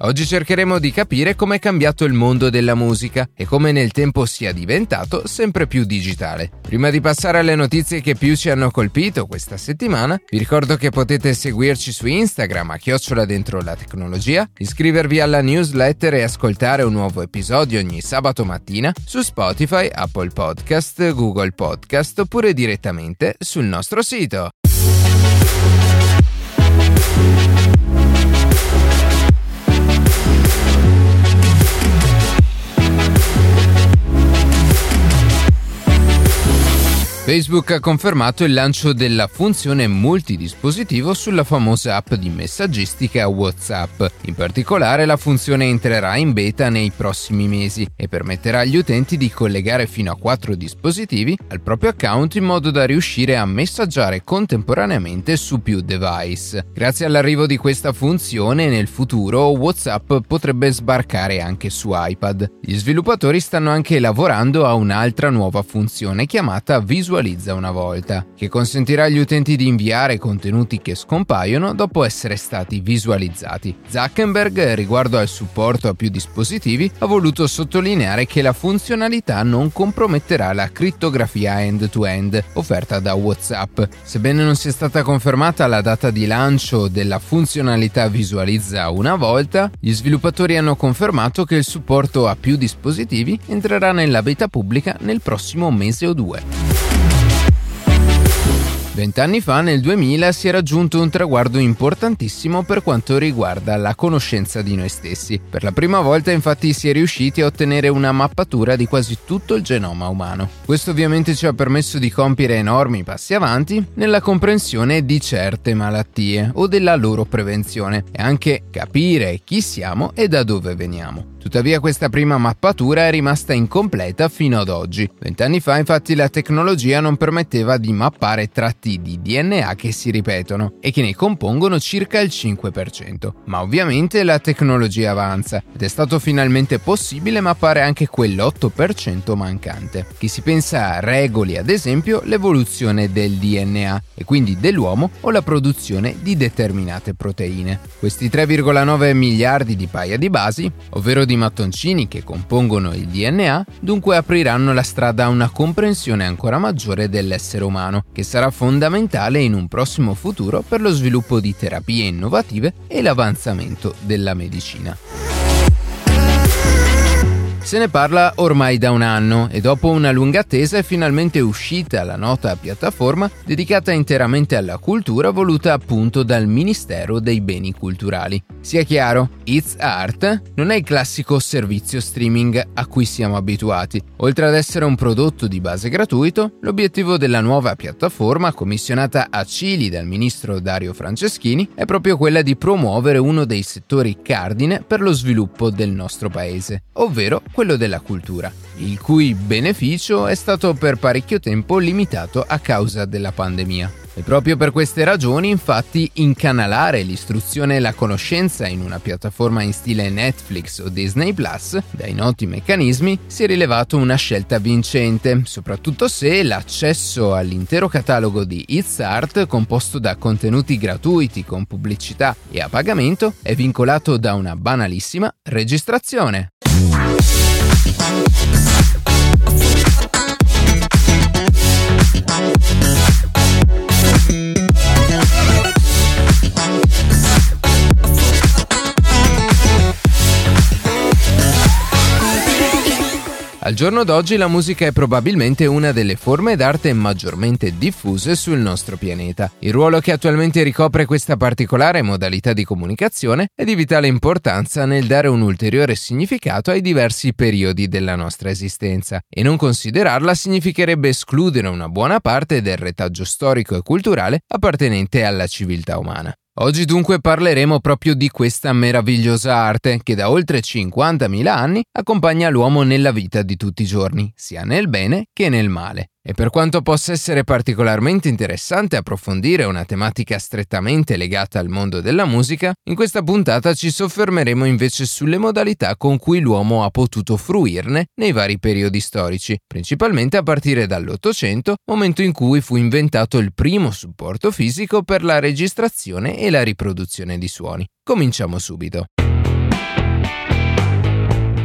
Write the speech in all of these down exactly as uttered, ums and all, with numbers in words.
Oggi cercheremo di capire come è cambiato il mondo della musica e come nel tempo sia diventato sempre più digitale. Prima di passare alle notizie che più ci hanno colpito questa settimana, vi ricordo che potete seguirci su Instagram a chiocciola dentro la tecnologia, iscrivervi alla newsletter e ascoltare un nuovo episodio ogni sabato mattina su Spotify, Apple Podcast, Google Podcast oppure direttamente sul nostro sito. Facebook ha confermato il lancio della funzione multidispositivo sulla famosa app di messaggistica WhatsApp. In particolare la funzione entrerà in beta nei prossimi mesi e permetterà agli utenti di collegare fino a quattro dispositivi al proprio account in modo da riuscire a messaggiare contemporaneamente su più device. Grazie all'arrivo di questa funzione nel futuro WhatsApp potrebbe sbarcare anche su iPad. Gli sviluppatori stanno anche lavorando a un'altra nuova funzione chiamata Visual Visualizza una volta, che consentirà agli utenti di inviare contenuti che scompaiono dopo essere stati visualizzati. Zuckerberg, riguardo al supporto a più dispositivi, ha voluto sottolineare che la funzionalità non comprometterà la crittografia end-to-end offerta da WhatsApp. Sebbene non sia stata confermata la data di lancio della funzionalità Visualizza una volta, gli sviluppatori hanno confermato che il supporto a più dispositivi entrerà nella beta pubblica nel prossimo mese o due. Vent'anni fa, nel duemila, si è raggiunto un traguardo importantissimo per quanto riguarda la conoscenza di noi stessi. Per la prima volta, infatti, si è riusciti a ottenere una mappatura di quasi tutto il genoma umano. Questo ovviamente ci ha permesso di compiere enormi passi avanti nella comprensione di certe malattie o della loro prevenzione e anche capire chi siamo e da dove veniamo. Tuttavia questa prima mappatura è rimasta incompleta fino ad oggi. Vent'anni fa infatti la tecnologia non permetteva di mappare tratti di D N A che si ripetono e che ne compongono circa il cinque per cento. Ma ovviamente la tecnologia avanza ed è stato finalmente possibile mappare anche quell'otto per cento mancante. Chi si pensa regoli ad esempio l'evoluzione del D N A e quindi dell'uomo o la produzione di determinate proteine. Questi tre virgola nove miliardi di paia di basi, ovvero di mattoncini che compongono il D N A, dunque apriranno la strada a una comprensione ancora maggiore dell'essere umano, che sarà fondamentale in un prossimo futuro per lo sviluppo di terapie innovative e l'avanzamento della medicina. Se ne parla ormai da un anno e dopo una lunga attesa è finalmente uscita la nota a piattaforma dedicata interamente alla cultura voluta appunto dal Ministero dei Beni Culturali. Sia chiaro, It's Art non è il classico servizio streaming a cui siamo abituati. Oltre ad essere un prodotto di base gratuito, l'obiettivo della nuova piattaforma, commissionata a Cili dal ministro Dario Franceschini, è proprio quella di promuovere uno dei settori cardine per lo sviluppo del nostro paese, ovvero quello della cultura, il cui beneficio è stato per parecchio tempo limitato a causa della pandemia. E proprio per queste ragioni, infatti, incanalare l'istruzione e la conoscenza in una piattaforma in stile Netflix o Disney Plus, dai noti meccanismi, si è rilevato una scelta vincente, soprattutto se l'accesso all'intero catalogo di It's Art, composto da contenuti gratuiti con pubblicità e a pagamento, è vincolato da una banalissima registrazione. Al giorno d'oggi la musica è probabilmente una delle forme d'arte maggiormente diffuse sul nostro pianeta. Il ruolo che attualmente ricopre questa particolare modalità di comunicazione è di vitale importanza nel dare un ulteriore significato ai diversi periodi della nostra esistenza, e non considerarla significherebbe escludere una buona parte del retaggio storico e culturale appartenente alla civiltà umana. Oggi dunque parleremo proprio di questa meravigliosa arte che da oltre cinquantamila anni accompagna l'uomo nella vita di tutti i giorni, sia nel bene che nel male. E per quanto possa essere particolarmente interessante approfondire una tematica strettamente legata al mondo della musica, in questa puntata ci soffermeremo invece sulle modalità con cui l'uomo ha potuto fruirne nei vari periodi storici, principalmente a partire dall'Ottocento, momento in cui fu inventato il primo supporto fisico per la registrazione e la riproduzione di suoni. Cominciamo subito.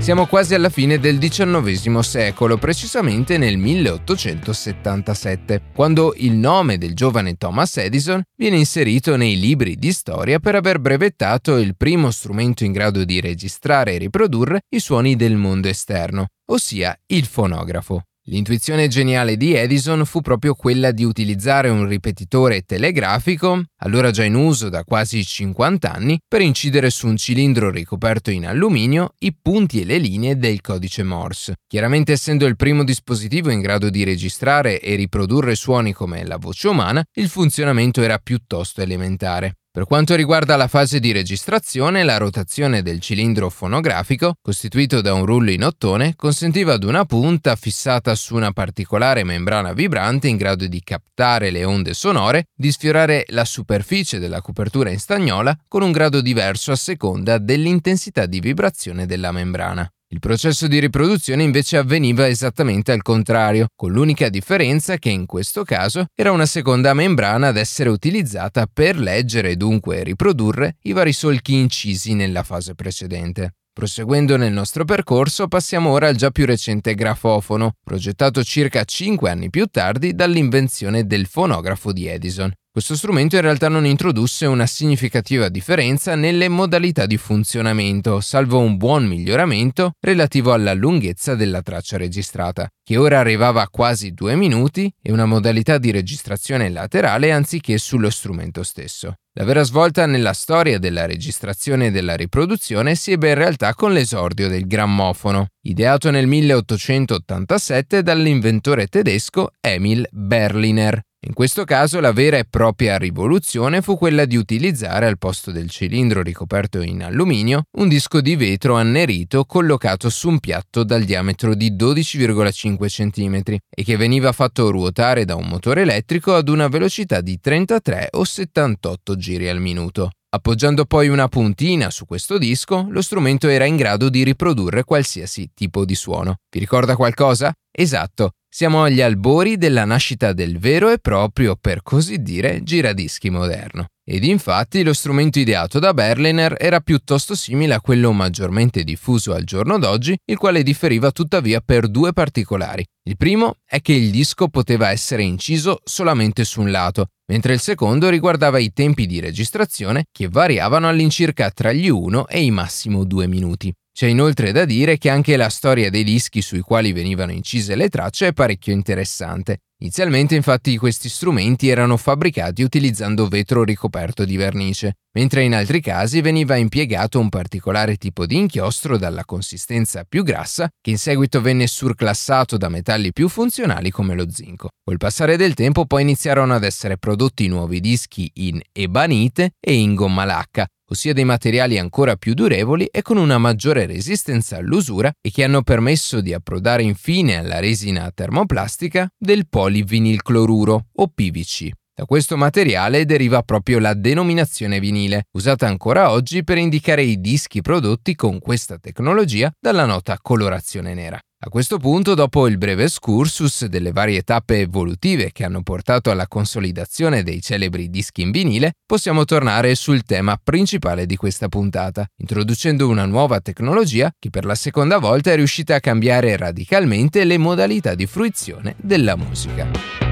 Siamo quasi alla fine del diciannovesimo secolo, precisamente nel milleottocentosettantasette, quando il nome del giovane Thomas Edison viene inserito nei libri di storia per aver brevettato il primo strumento in grado di registrare e riprodurre i suoni del mondo esterno, ossia il fonografo. L'intuizione geniale di Edison fu proprio quella di utilizzare un ripetitore telegrafico, allora già in uso da quasi cinquanta anni, per incidere su un cilindro ricoperto in alluminio i punti e le linee del codice Morse. Chiaramente, essendo il primo dispositivo in grado di registrare e riprodurre suoni come la voce umana, il funzionamento era piuttosto elementare. Per quanto riguarda la fase di registrazione, la rotazione del cilindro fonografico, costituito da un rullo in ottone, consentiva ad una punta fissata su una particolare membrana vibrante in grado di captare le onde sonore, di sfiorare la superficie della copertura in stagnola con un grado diverso a seconda dell'intensità di vibrazione della membrana. Il processo di riproduzione invece avveniva esattamente al contrario, con l'unica differenza che in questo caso era una seconda membrana ad essere utilizzata per leggere e dunque riprodurre i vari solchi incisi nella fase precedente. Proseguendo nel nostro percorso, passiamo ora al già più recente grafofono, progettato circa cinque anni più tardi dall'invenzione del fonografo di Edison. Questo strumento in realtà non introdusse una significativa differenza nelle modalità di funzionamento, salvo un buon miglioramento relativo alla lunghezza della traccia registrata, che ora arrivava a quasi due minuti e una modalità di registrazione laterale anziché sullo strumento stesso. La vera svolta nella storia della registrazione e della riproduzione si ebbe in realtà con l'esordio del grammofono, ideato nel milleottocentottantasette dall'inventore tedesco Emil Berliner. In questo caso la vera e propria rivoluzione fu quella di utilizzare al posto del cilindro ricoperto in alluminio un disco di vetro annerito collocato su un piatto dal diametro di dodici virgola cinque centimetri e che veniva fatto ruotare da un motore elettrico ad una velocità di trentatré o settantotto giri al minuto. Appoggiando poi una puntina su questo disco, lo strumento era in grado di riprodurre qualsiasi tipo di suono. Vi ricorda qualcosa? Esatto, siamo agli albori della nascita del vero e proprio, per così dire, giradischi moderno. Ed infatti lo strumento ideato da Berliner era piuttosto simile a quello maggiormente diffuso al giorno d'oggi, il quale differiva tuttavia per due particolari. Il primo è che il disco poteva essere inciso solamente su un lato, mentre il secondo riguardava i tempi di registrazione che variavano all'incirca tra gli uno e i massimo due minuti. C'è inoltre da dire che anche la storia dei dischi sui quali venivano incise le tracce è parecchio interessante. Inizialmente, infatti, questi strumenti erano fabbricati utilizzando vetro ricoperto di vernice, mentre in altri casi veniva impiegato un particolare tipo di inchiostro dalla consistenza più grassa, che in seguito venne surclassato da metalli più funzionali come lo zinco. Col passare del tempo poi iniziarono ad essere prodotti nuovi dischi in ebanite e in gomma lacca, ossia dei materiali ancora più durevoli e con una maggiore resistenza all'usura e che hanno permesso di approdare infine alla resina termoplastica del polivinilcloruro o P V C. Da questo materiale deriva proprio la denominazione vinile, usata ancora oggi per indicare i dischi prodotti con questa tecnologia dalla nota colorazione nera. A questo punto, dopo il breve excursus delle varie tappe evolutive che hanno portato alla consolidazione dei celebri dischi in vinile, possiamo tornare sul tema principale di questa puntata, introducendo una nuova tecnologia che per la seconda volta è riuscita a cambiare radicalmente le modalità di fruizione della musica.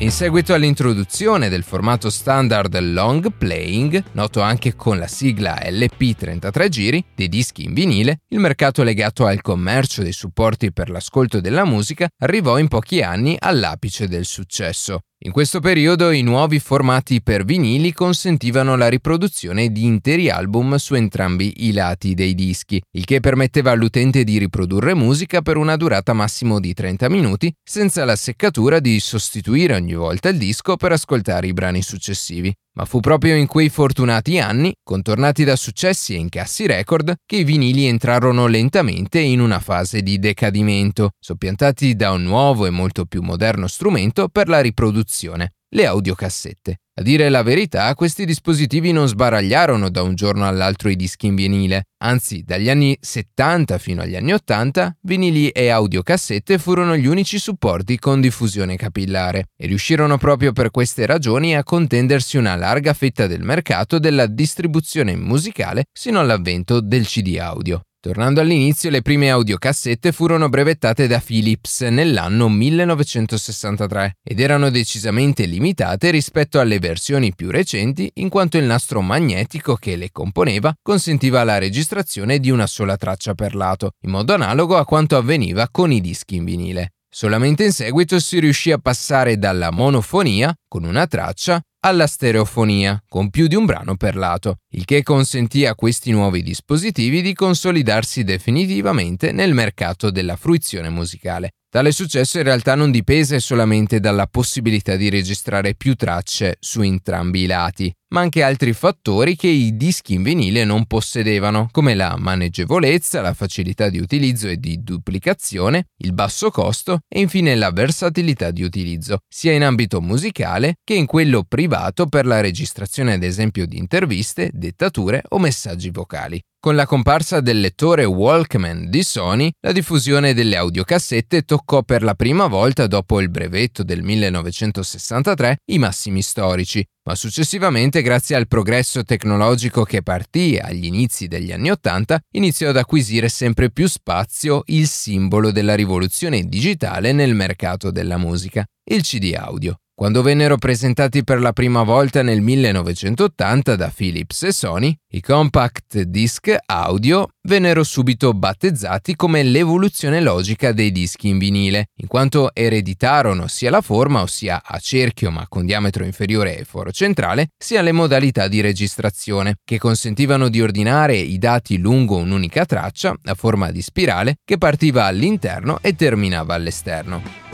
In seguito all'introduzione del formato standard long playing, noto anche con la sigla L P trentatré giri, dei dischi in vinile, il mercato legato al commercio dei supporti per l'ascolto della musica arrivò in pochi anni all'apice del successo. In questo periodo i nuovi formati per vinili consentivano la riproduzione di interi album su entrambi i lati dei dischi, il che permetteva all'utente di riprodurre musica per una durata massimo di trenta minuti, senza la seccatura di sostituire ogni volta il disco per ascoltare i brani successivi. Ma fu proprio in quei fortunati anni, contornati da successi e incassi record, che i vinili entrarono lentamente in una fase di decadimento, soppiantati da un nuovo e molto più moderno strumento per la riproduzione, le audiocassette. A dire la verità, questi dispositivi non sbaragliarono da un giorno all'altro i dischi in vinile, anzi dagli anni settanta fino agli anni ottanta vinili e audiocassette furono gli unici supporti con diffusione capillare e riuscirono proprio per queste ragioni a contendersi una larga fetta del mercato della distribuzione musicale sino all'avvento del C D audio. Tornando all'inizio, le prime audiocassette furono brevettate da Philips nell'anno millenovecentosessantatré ed erano decisamente limitate rispetto alle versioni più recenti in quanto il nastro magnetico che le componeva consentiva la registrazione di una sola traccia per lato, in modo analogo a quanto avveniva con i dischi in vinile. Solamente in seguito si riuscì a passare dalla monofonia, con una traccia, alla stereofonia, con più di un brano per lato, il che consentì a questi nuovi dispositivi di consolidarsi definitivamente nel mercato della fruizione musicale. Tale successo in realtà non dipese solamente dalla possibilità di registrare più tracce su entrambi i lati, ma anche altri fattori che i dischi in vinile non possedevano, come la maneggevolezza, la facilità di utilizzo e di duplicazione, il basso costo e infine la versatilità di utilizzo, sia in ambito musicale che in quello privato per la registrazione ad esempio di interviste, dettature o messaggi vocali. Con la comparsa del lettore Walkman di Sony, la diffusione delle audiocassette toccò per la prima volta dopo il brevetto del millenovecentosessantatré i massimi storici, ma successivamente, grazie al progresso tecnologico che partì agli inizi degli anni Ottanta, iniziò ad acquisire sempre più spazio il simbolo della rivoluzione digitale nel mercato della musica, il C D audio. Quando vennero presentati per la prima volta nel millenovecentottanta da Philips e Sony, i compact disc audio vennero subito battezzati come l'evoluzione logica dei dischi in vinile, in quanto ereditarono sia la forma, ossia a cerchio ma con diametro inferiore e foro centrale, sia le modalità di registrazione, che consentivano di ordinare i dati lungo un'unica traccia, a forma di spirale, che partiva all'interno e terminava all'esterno.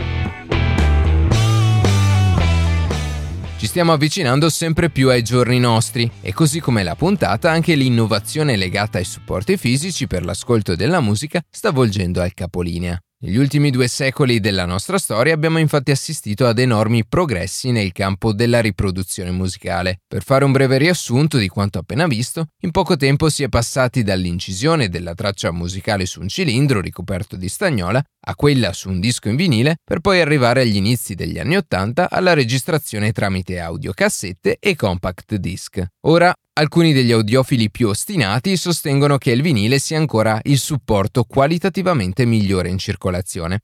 Ci stiamo avvicinando sempre più ai giorni nostri e così come la puntata anche l'innovazione legata ai supporti fisici per l'ascolto della musica sta volgendo al capolinea. Negli ultimi due secoli della nostra storia abbiamo infatti assistito ad enormi progressi nel campo della riproduzione musicale. Per fare un breve riassunto di quanto appena visto, in poco tempo si è passati dall'incisione della traccia musicale su un cilindro ricoperto di stagnola a quella su un disco in vinile per poi arrivare agli inizi degli anni Ottanta alla registrazione tramite audiocassette e compact disc. Ora, alcuni degli audiofili più ostinati sostengono che il vinile sia ancora il supporto qualitativamente migliore in circolazione,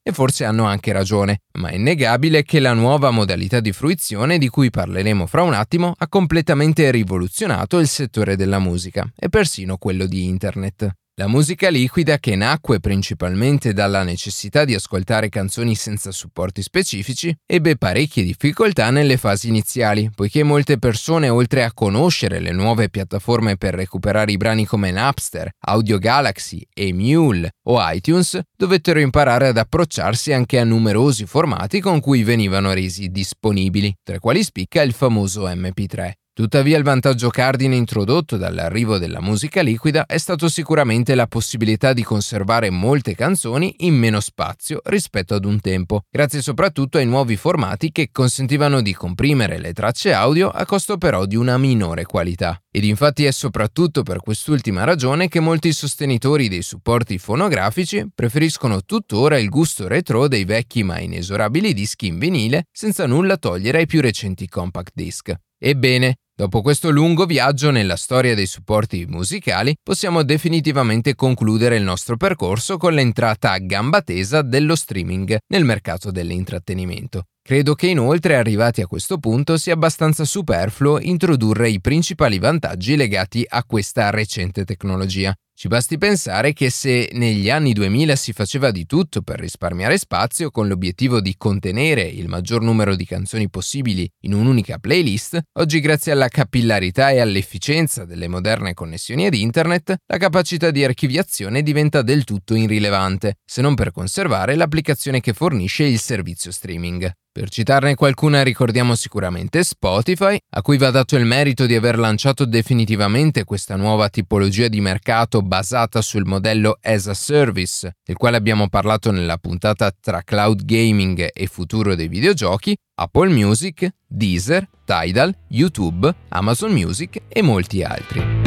e forse hanno anche ragione, ma è innegabile che la nuova modalità di fruizione, di cui parleremo fra un attimo, ha completamente rivoluzionato il settore della musica, e persino quello di Internet. La musica liquida, che nacque principalmente dalla necessità di ascoltare canzoni senza supporti specifici, ebbe parecchie difficoltà nelle fasi iniziali, poiché molte persone, oltre a conoscere le nuove piattaforme per recuperare i brani come Napster, Audio Galaxy, eMule o iTunes, dovettero imparare ad approcciarsi anche a numerosi formati con cui venivano resi disponibili, tra i quali spicca il famoso emme pi tre. Tuttavia il vantaggio cardine introdotto dall'arrivo della musica liquida è stato sicuramente la possibilità di conservare molte canzoni in meno spazio rispetto ad un tempo, grazie soprattutto ai nuovi formati che consentivano di comprimere le tracce audio a costo però di una minore qualità. Ed infatti è soprattutto per quest'ultima ragione che molti sostenitori dei supporti fonografici preferiscono tuttora il gusto retro dei vecchi ma inesorabili dischi in vinile, senza nulla togliere ai più recenti compact disc. Ebbene, dopo questo lungo viaggio nella storia dei supporti musicali, possiamo definitivamente concludere il nostro percorso con l'entrata a gamba tesa dello streaming nel mercato dell'intrattenimento. Credo che inoltre, arrivati a questo punto, sia abbastanza superfluo introdurre i principali vantaggi legati a questa recente tecnologia. Ci basti pensare che se negli anni duemila si faceva di tutto per risparmiare spazio con l'obiettivo di contenere il maggior numero di canzoni possibili in un'unica playlist, oggi grazie alla capillarità e all'efficienza delle moderne connessioni ad internet, la capacità di archiviazione diventa del tutto irrilevante, se non per conservare l'applicazione che fornisce il servizio streaming. Per citarne qualcuna ricordiamo sicuramente Spotify, a cui va dato il merito di aver lanciato definitivamente questa nuova tipologia di mercato basata sul modello as a service, del quale abbiamo parlato nella puntata tra cloud gaming e futuro dei videogiochi, Apple Music, Deezer, Tidal, YouTube, Amazon Music e molti altri.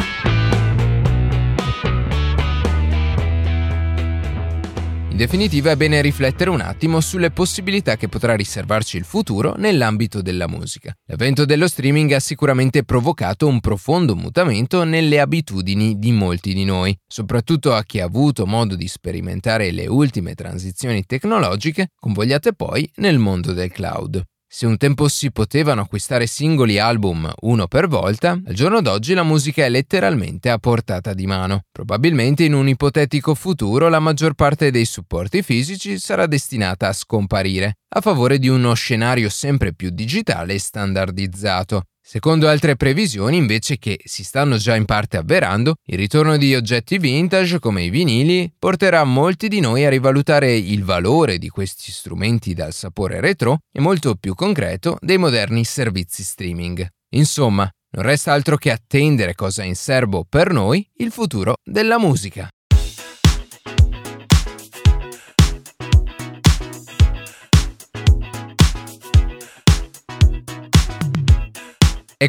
In definitiva è bene riflettere un attimo sulle possibilità che potrà riservarci il futuro nell'ambito della musica. L'avvento dello streaming ha sicuramente provocato un profondo mutamento nelle abitudini di molti di noi, soprattutto a chi ha avuto modo di sperimentare le ultime transizioni tecnologiche, convogliate poi nel mondo del cloud. Se un tempo si potevano acquistare singoli album uno per volta, al giorno d'oggi la musica è letteralmente a portata di mano. Probabilmente in un ipotetico futuro la maggior parte dei supporti fisici sarà destinata a scomparire, a favore di uno scenario sempre più digitale e standardizzato. Secondo altre previsioni, invece, che si stanno già in parte avverando, il ritorno di oggetti vintage come i vinili porterà molti di noi a rivalutare il valore di questi strumenti dal sapore retro e molto più concreto dei moderni servizi streaming. Insomma, non resta altro che attendere cosa ha in serbo per noi il futuro della musica. E